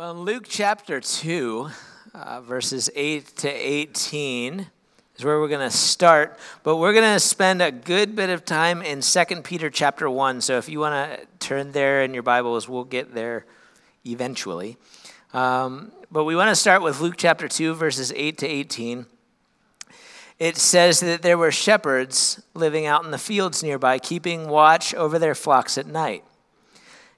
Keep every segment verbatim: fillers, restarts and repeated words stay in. Well, in Luke chapter two, uh, verses eight to eighteen is where we're going to start, but we're going to spend a good bit of time in Second Peter chapter one, so if you want to turn there in your Bibles, we'll get there eventually. Um, but we want to start with Luke chapter two, verses eight to eighteen. It says that there were shepherds living out in the fields nearby, keeping watch over their flocks at night.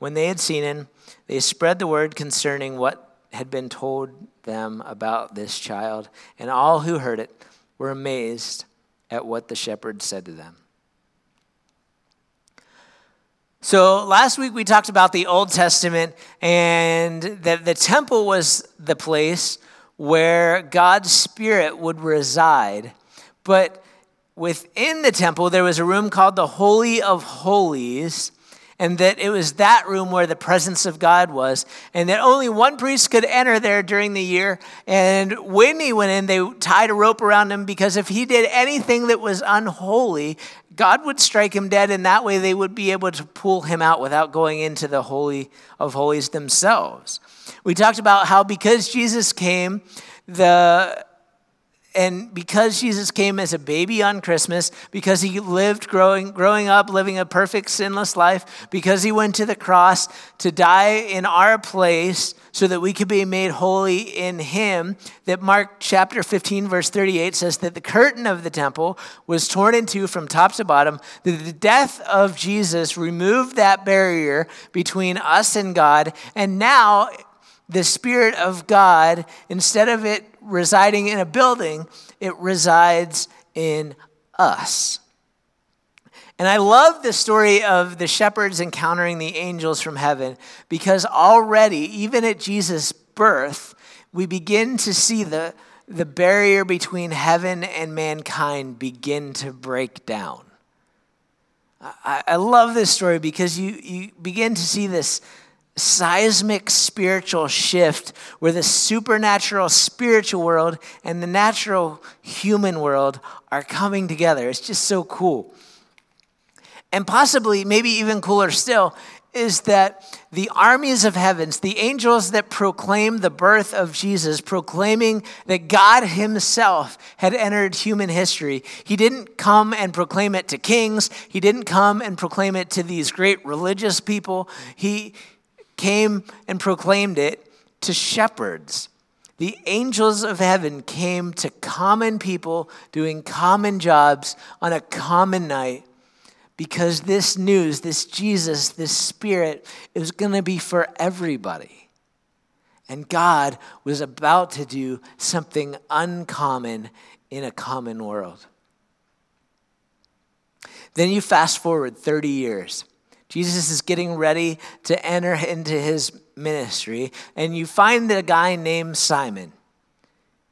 When they had seen him, they spread the word concerning what had been told them about this child, and all who heard it were amazed at what the shepherds said to them. So last week we talked about the Old Testament, and that the temple was the place where God's Spirit would reside. But within the temple, there was a room called the Holy of Holies, and that it was that room where the presence of God was, and that only one priest could enter there during the year. And when he went in, they tied a rope around him, because if he did anything that was unholy, God would strike him dead, and that way they would be able to pull him out without going into the Holy of Holies themselves. We talked about how because Jesus came, the... And because Jesus came as a baby on Christmas, because he lived growing growing up, living a perfect, sinless life, because he went to the cross to die in our place so that we could be made holy in him, that Mark chapter fifteen, verse thirty-eight says that the curtain of the temple was torn in two from top to bottom, that the death of Jesus removed that barrier between us and God, and now the Spirit of God, instead of it residing in a building, it resides in us. And I love the story of the shepherds encountering the angels from heaven, because already, even at Jesus' birth, we begin to see the, the barrier between heaven and mankind begin to break down. I, I love this story because you, you begin to see this seismic spiritual shift where the supernatural spiritual world and the natural human world are coming together. It's just so cool. And possibly, maybe even cooler still, is that the armies of heavens, the angels that proclaimed the birth of Jesus, proclaiming that God himself had entered human history. He didn't come and proclaim it to kings. He didn't come and proclaim it to these great religious people. He came and proclaimed it to shepherds. The angels of heaven came to common people doing common jobs on a common night, because this news, this Jesus, this Spirit, it was going to be for everybody. And God was about to do something uncommon in a common world. Then you fast forward thirty years. Jesus is getting ready to enter into his ministry, and you find a guy named Simon.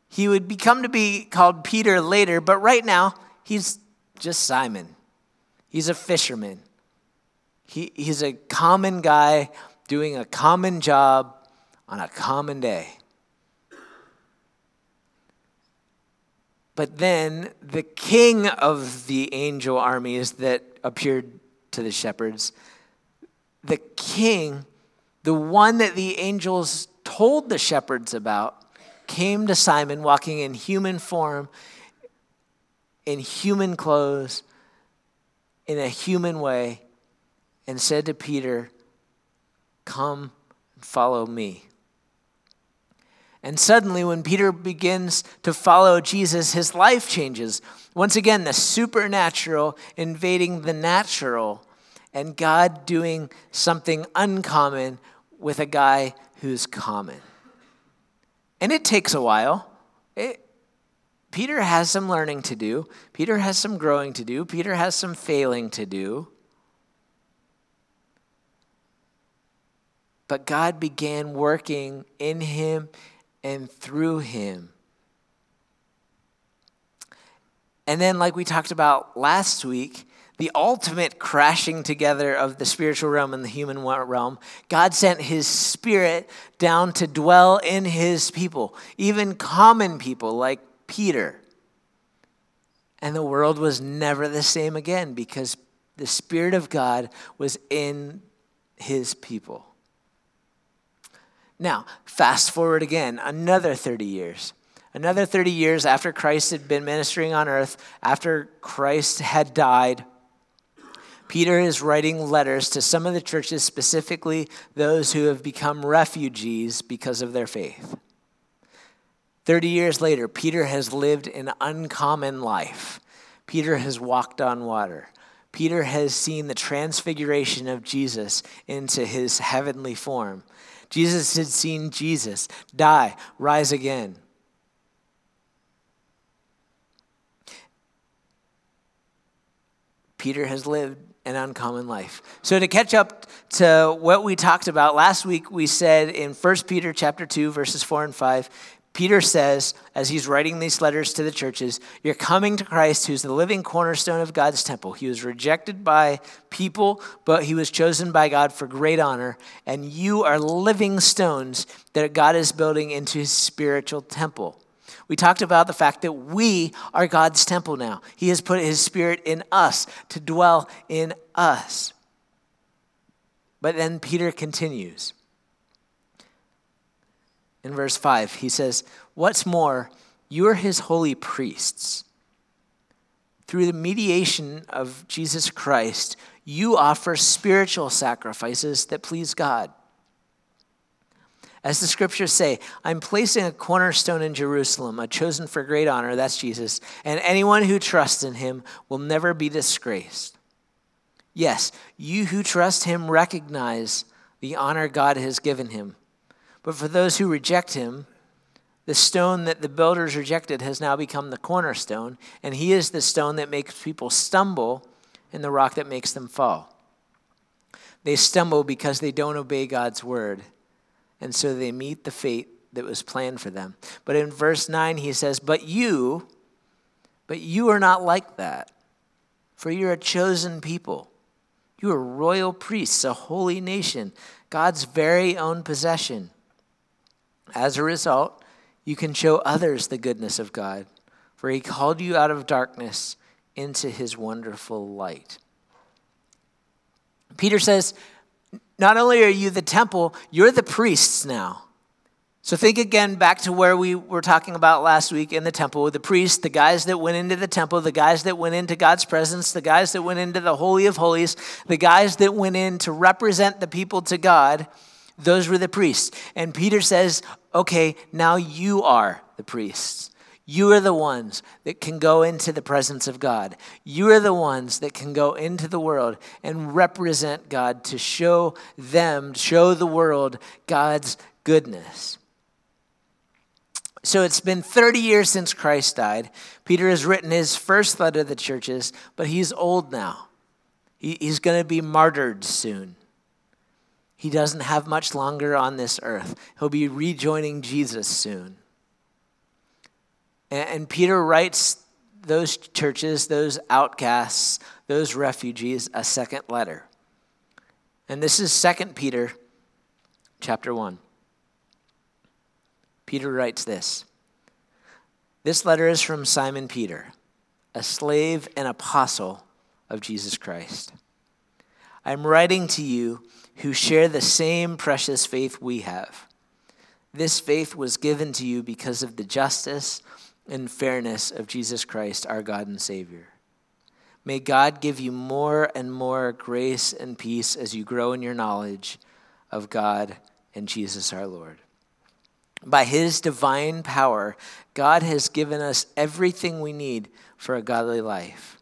He would become to be called Peter later, but right now, he's just Simon. He's a fisherman. He, he's a common guy doing a common job on a common day. But then the king of the angel armies that appeared to the shepherds, the king, the one that the angels told the shepherds about, came to Simon walking in human form, in human clothes, in a human way, and said to Peter, "Come and follow me." And suddenly, when Peter begins to follow Jesus, his life changes. Once again, the supernatural invading the natural, and God doing something uncommon with a guy who's common. And it takes a while. It, Peter has some learning to do. Peter has some growing to do. Peter has some failing to do. But God began working in him and through him. And then, like we talked about last week, the ultimate crashing together of the spiritual realm and the human realm, God sent his Spirit down to dwell in his people, even common people like Peter. And the world was never the same again because the Spirit of God was in his people. Now, fast forward again, another thirty years. Another thirty years after Christ had been ministering on earth, after Christ had died, Peter is writing letters to some of the churches, specifically those who have become refugees because of their faith. thirty years later, Peter has lived an uncommon life. Peter has walked on water. Peter has seen the transfiguration of Jesus into his heavenly form. Jesus had seen Jesus die, rise again. Peter has lived an uncommon life. So to catch up to what we talked about last week, we said in First Peter chapter two, verses four and five, Peter says, as he's writing these letters to the churches, you're coming to Christ, who's the living cornerstone of God's temple. He was rejected by people, but he was chosen by God for great honor. And you are living stones that God is building into his spiritual temple. We talked about the fact that we are God's temple now. He has put his Spirit in us to dwell in us. But then Peter continues. In verse five, he says, what's more, you are his holy priests. Through the mediation of Jesus Christ, you offer spiritual sacrifices that please God. As the scriptures say, I'm placing a cornerstone in Jerusalem, a chosen for great honor, that's Jesus, and anyone who trusts in him will never be disgraced. Yes, you who trust him recognize the honor God has given him. But for those who reject him, the stone that the builders rejected has now become the cornerstone, and he is the stone that makes people stumble and the rock that makes them fall. They stumble because they don't obey God's word, and so they meet the fate that was planned for them. But in verse nine, he says, but you, but you are not like that, for you're a chosen people. You are royal priests, a holy nation, God's very own possession. As a result, you can show others the goodness of God, for he called you out of darkness into his wonderful light. Peter says, not only are you the temple, you're the priests now. So think again back to where we were talking about last week in the temple, the priests, the guys that went into the temple, the guys that went into God's presence, the guys that went into the Holy of Holies, the guys that went in to represent the people to God. Those were the priests. And Peter says, okay, now you are the priests. You are the ones that can go into the presence of God. You are the ones that can go into the world and represent God to show them, show the world God's goodness. So it's been thirty years since Christ died. Peter has written his first letter to the churches, but he's old now. He, he's going to be martyred soon. He doesn't have much longer on this earth. He'll be rejoining Jesus soon. And, and Peter writes those churches, those outcasts, those refugees, a second letter. And this is Second Peter chapter one. Peter writes this. This letter is from Simon Peter, a slave and apostle of Jesus Christ. I'm writing to you who share the same precious faith we have. This faith was given to you because of the justice and fairness of Jesus Christ, our God and Savior. May God give you more and more grace and peace as you grow in your knowledge of God and Jesus our Lord. By his divine power, God has given us everything we need for a godly life.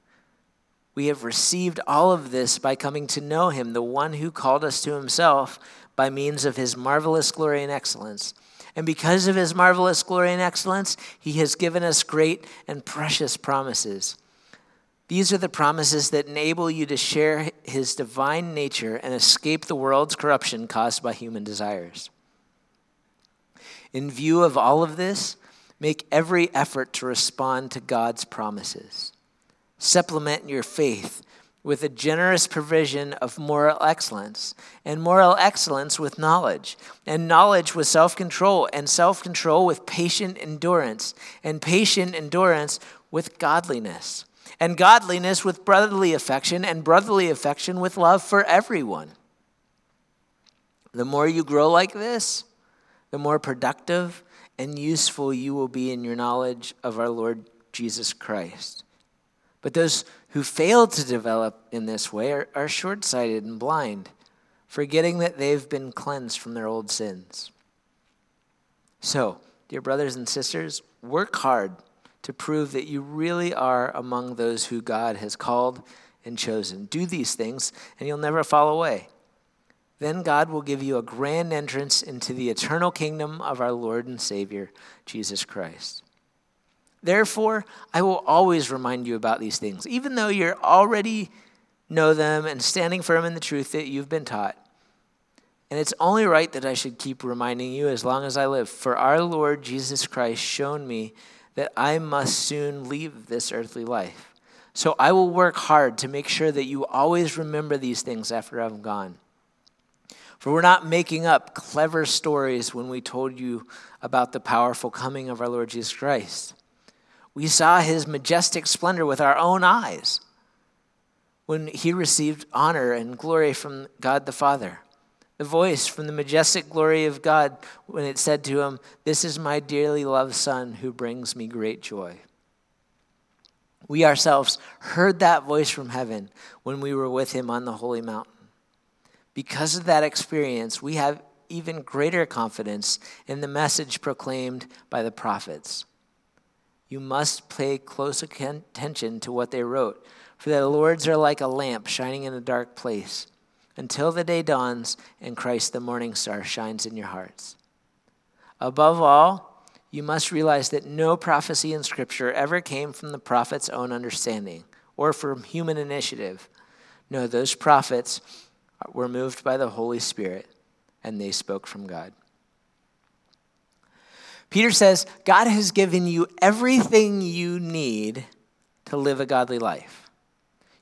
We have received all of this by coming to know him, the one who called us to himself by means of his marvelous glory and excellence. And because of his marvelous glory and excellence, he has given us great and precious promises. These are the promises that enable you to share his divine nature and escape the world's corruption caused by human desires. In view of all of this, make every effort to respond to God's promises. Supplement your faith with a generous provision of moral excellence, and moral excellence with knowledge, and knowledge with self-control, and self-control with patient endurance, and patient endurance with godliness, and godliness with brotherly affection, and brotherly affection with love for everyone. The more you grow like this, the more productive and useful you will be in your knowledge of our Lord Jesus Christ. But those who fail to develop in this way are, are short-sighted and blind, forgetting that they've been cleansed from their old sins. So, dear brothers and sisters, work hard to prove that you really are among those who God has called and chosen. Do these things, and you'll never fall away. Then God will give you a grand entrance into the eternal kingdom of our Lord and Savior, Jesus Christ. Therefore, I will always remind you about these things, even though you already know them and standing firm in the truth that you've been taught. And it's only right that I should keep reminding you as long as I live, for our Lord Jesus Christ shown me that I must soon leave this earthly life. So I will work hard to make sure that you always remember these things after I'm gone. For we're not making up clever stories when we told you about the powerful coming of our Lord Jesus Christ. We saw his majestic splendor with our own eyes when he received honor and glory from God the Father. The voice from the majestic glory of God when it said to him, "This is my dearly loved Son who brings me great joy." We ourselves heard that voice from heaven when we were with him on the holy mountain. Because of that experience, we have even greater confidence in the message proclaimed by the prophets. You must pay close attention to what they wrote, for their words are like a lamp shining in a dark place, until the day dawns and Christ the morning star shines in your hearts. Above all, you must realize that no prophecy in Scripture ever came from the prophet's own understanding or from human initiative. No, those prophets were moved by the Holy Spirit, and they spoke from God. Peter says, God has given you everything you need to live a godly life.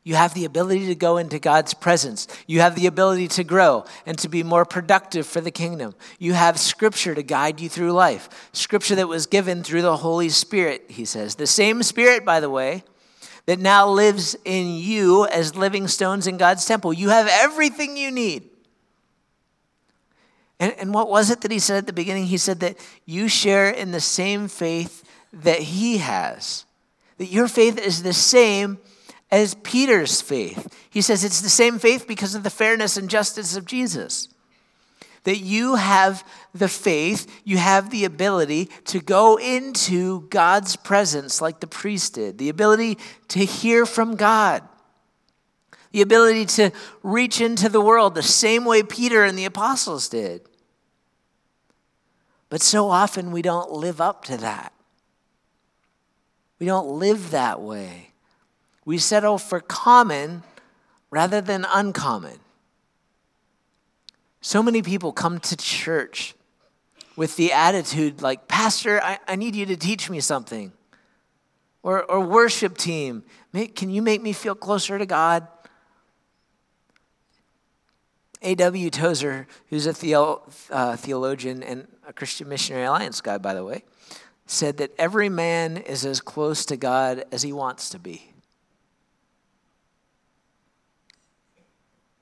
You have the ability to go into God's presence. You have the ability to grow and to be more productive for the kingdom. You have Scripture to guide you through life. Scripture that was given through the Holy Spirit, he says. The same Spirit, by the way, that now lives in you as living stones in God's temple. You have everything you need. And, and what was it that he said at the beginning? He said that you share in the same faith that he has. That your faith is the same as Peter's faith. He says it's the same faith because of the fairness and justice of Jesus. That you have the faith, you have the ability to go into God's presence like the priest did. The ability to hear from God. The ability to reach into the world the same way Peter and the apostles did. But so often we don't live up to that. We don't live that way. We settle for common rather than uncommon. So many people come to church with the attitude like, Pastor, I, I need you to teach me something. Or, or worship team, can you make me feel closer to God? A W Tozer, who's a theo- uh, theologian and a Christian Missionary Alliance guy, by the way, said that every man is as close to God as he wants to be.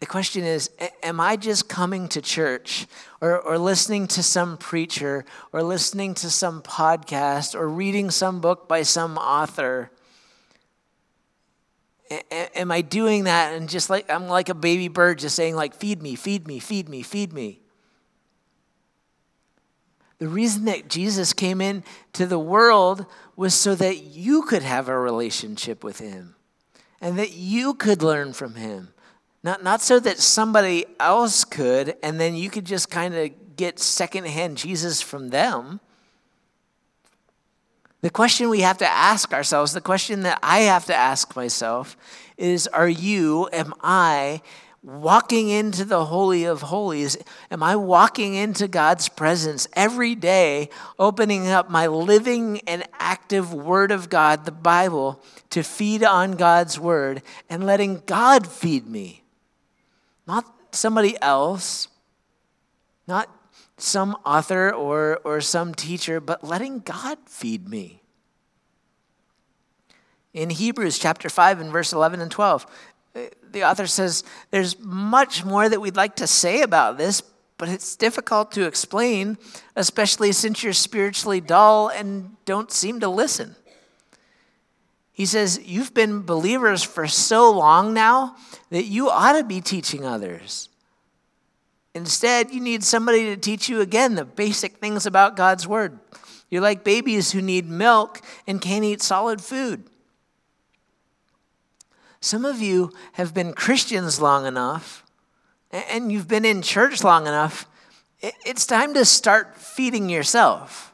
The question is, am I just coming to church or, or listening to some preacher or listening to some podcast or reading some book by some author? Am I doing that and just like, I'm like a baby bird just saying like, feed me, feed me, feed me, feed me. The reason that Jesus came into the world was so that you could have a relationship with him and that you could learn from him. Not, not so that somebody else could, and then you could just kind of get secondhand Jesus from them. The question we have to ask ourselves, the question that I have to ask myself is, are you, am I, walking into the Holy of Holies? Am I walking into God's presence every day, opening up my living and active Word of God, the Bible, to feed on God's Word and letting God feed me? Not somebody else, not some author or, or some teacher, but letting God feed me. In Hebrews chapter five and verse eleven and twelve, the author says, there's much more that we'd like to say about this, but it's difficult to explain, especially since you're spiritually dull and don't seem to listen. He says, you've been believers for so long now that you ought to be teaching others. Instead, you need somebody to teach you again the basic things about God's word. You're like babies who need milk and can't eat solid food. Some of you have been Christians long enough, and you've been in church long enough. It's time to start feeding yourself.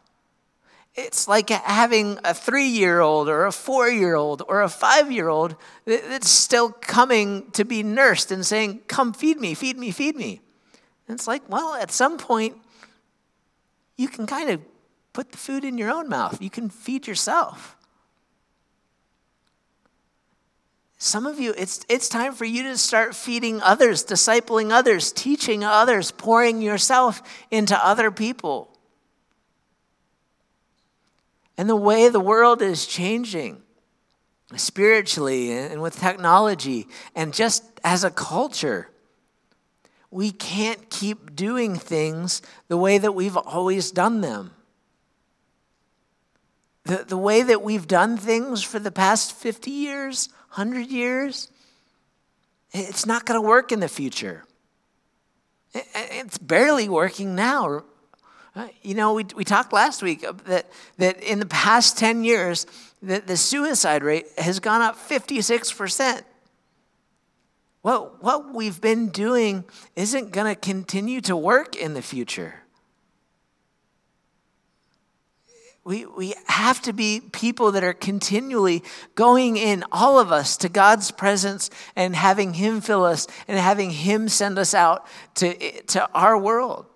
It's like having a three-year-old or a four-year-old or a five-year-old that's still coming to be nursed and saying, come feed me, feed me, feed me. And it's like, well, at some point, you can kind of put the food in your own mouth. You can feed yourself. Some of you, it's it's time for you to start feeding others, discipling others, teaching others, pouring yourself into other people. And the way the world is changing spiritually and with technology and just as a culture, we can't keep doing things the way that we've always done them. The, the way that we've done things for the past fifty years, one hundred years, it's not going to work in the future. It, it's barely working now. You know, we we talked last week that, that in the past ten years, the, the suicide rate has gone up fifty-six percent. Well, what we've been doing isn't going to continue to work in the future. We we have to be people that are continually going in, all of us, to God's presence and having him fill us and having him send us out to, to our world.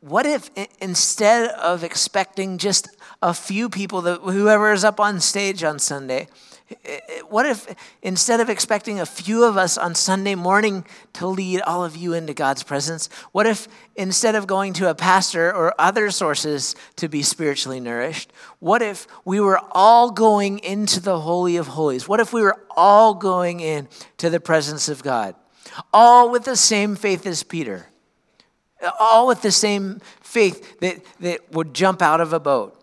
What if instead of expecting just a few people, that whoever is up on stage on Sunday, what if instead of expecting a few of us on Sunday morning to lead all of you into God's presence, what if instead of going to a pastor or other sources to be spiritually nourished, what if we were all going into the Holy of Holies? What if we were all going in to the presence of God, all with the same faith as Peter? All with the same faith that, that would jump out of a boat.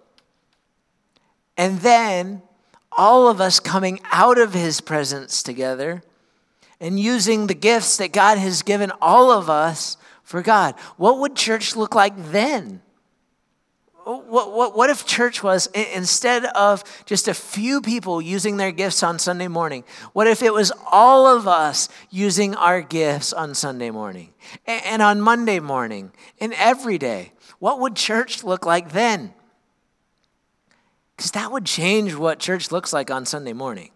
And then all of us coming out of his presence together and using the gifts that God has given all of us for God. What would church look like then? What, what, what if church was, instead of just a few people using their gifts on Sunday morning, what if it was all of us using our gifts on Sunday morning and on Monday morning and every day? What would church look like then? Because that would change what church looks like on Sunday morning.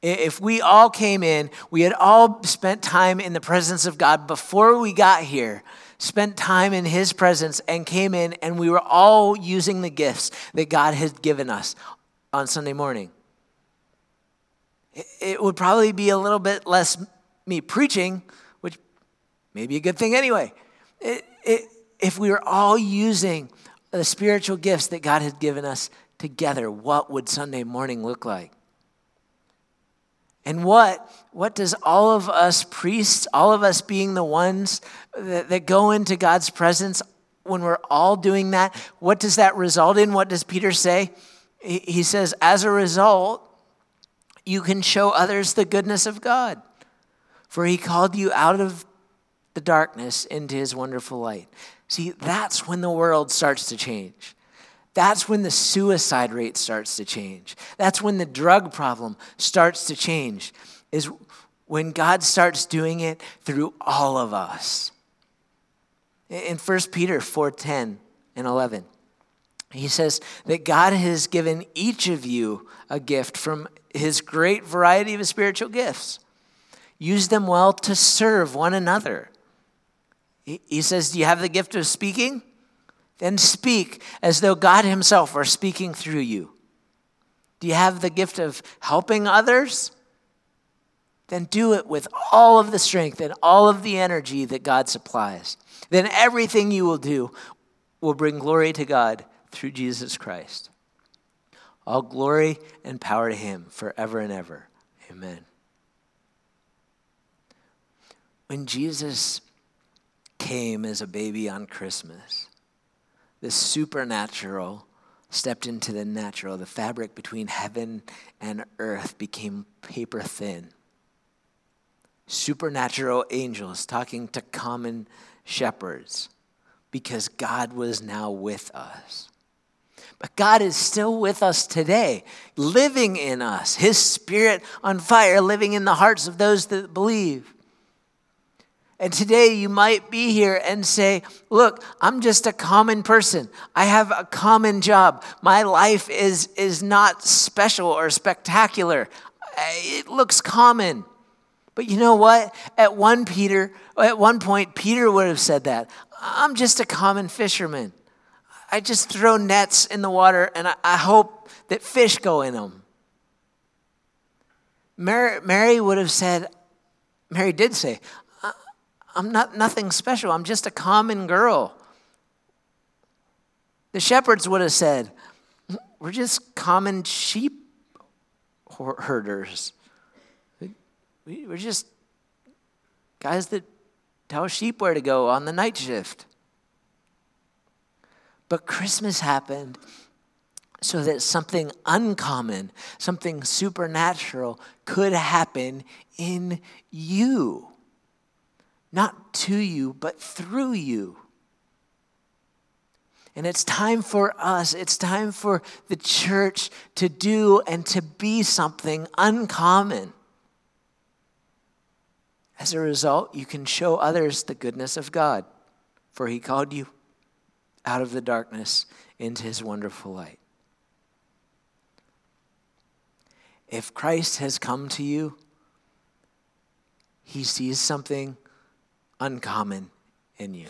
If we all came in, we had all spent time in the presence of God before we got here, spent time in his presence and came in, and we were all using the gifts that God had given us on Sunday morning. It would probably be a little bit less me preaching, which may be a good thing anyway, it, it, if we were all using the spiritual gifts that God had given us together. What would Sunday morning look like? And what what does all of us priests, all of us being the ones that, that go into God's presence, when we're all doing that, what does that result in? What does Peter say? He, he says, as a result, you can show others the goodness of God, for he called you out of the darkness into his wonderful light. See, that's when the world starts to change. That's when the suicide rate starts to change. That's when the drug problem starts to change, is when God starts doing it through all of us. In First Peter four ten and eleven, he says that God has given each of you a gift from his great variety of spiritual gifts. Use them well to serve one another. He says, do you have the gift of speaking? Then speak as though God himself were speaking through you. Do you have the gift of helping others? Then do it with all of the strength and all of the energy that God supplies. Then everything you will do will bring glory to God through Jesus Christ. All glory and power to him forever and ever. Amen. When Jesus came as a baby on Christmas, the supernatural stepped into the natural. The fabric between heaven and earth became paper thin. Supernatural angels talking to common shepherds, because God was now with us. But God is still with us today, living in us, his spirit on fire, living in the hearts of those that believe. And today you might be here and say, look, I'm just a common person. I have a common job. My life is, is not special or spectacular. It looks common. But you know what? At one Peter, at one point, Peter would have said that. I'm just a common fisherman. I just throw nets in the water and I, I hope that fish go in them. Mary, Mary would have said, Mary did say, I'm not nothing special. I'm just a common girl. The shepherds would have said, we're just common sheep herders. We're just guys that tell sheep where to go on the night shift. But Christmas happened so that something uncommon, something supernatural could happen in you. Not to you, but through you. And it's time for us, it's time for the church to do and to be something uncommon. As a result, you can show others the goodness of God, for he called you out of the darkness into his wonderful light. If Christ has come to you, he sees something uncommon in you.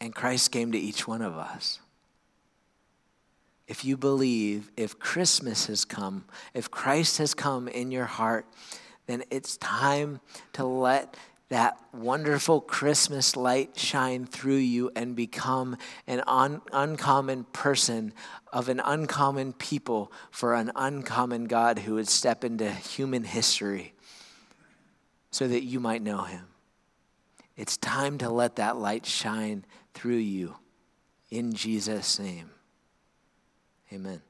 And Christ came to each one of us. If you believe, if Christmas has come, if Christ has come in your heart, then it's time to let that wonderful Christmas light shine through you and become an un- uncommon person of an uncommon people for an uncommon God who would step into human history so that you might know him. It's time to let that light shine through you in Jesus' name. Amen.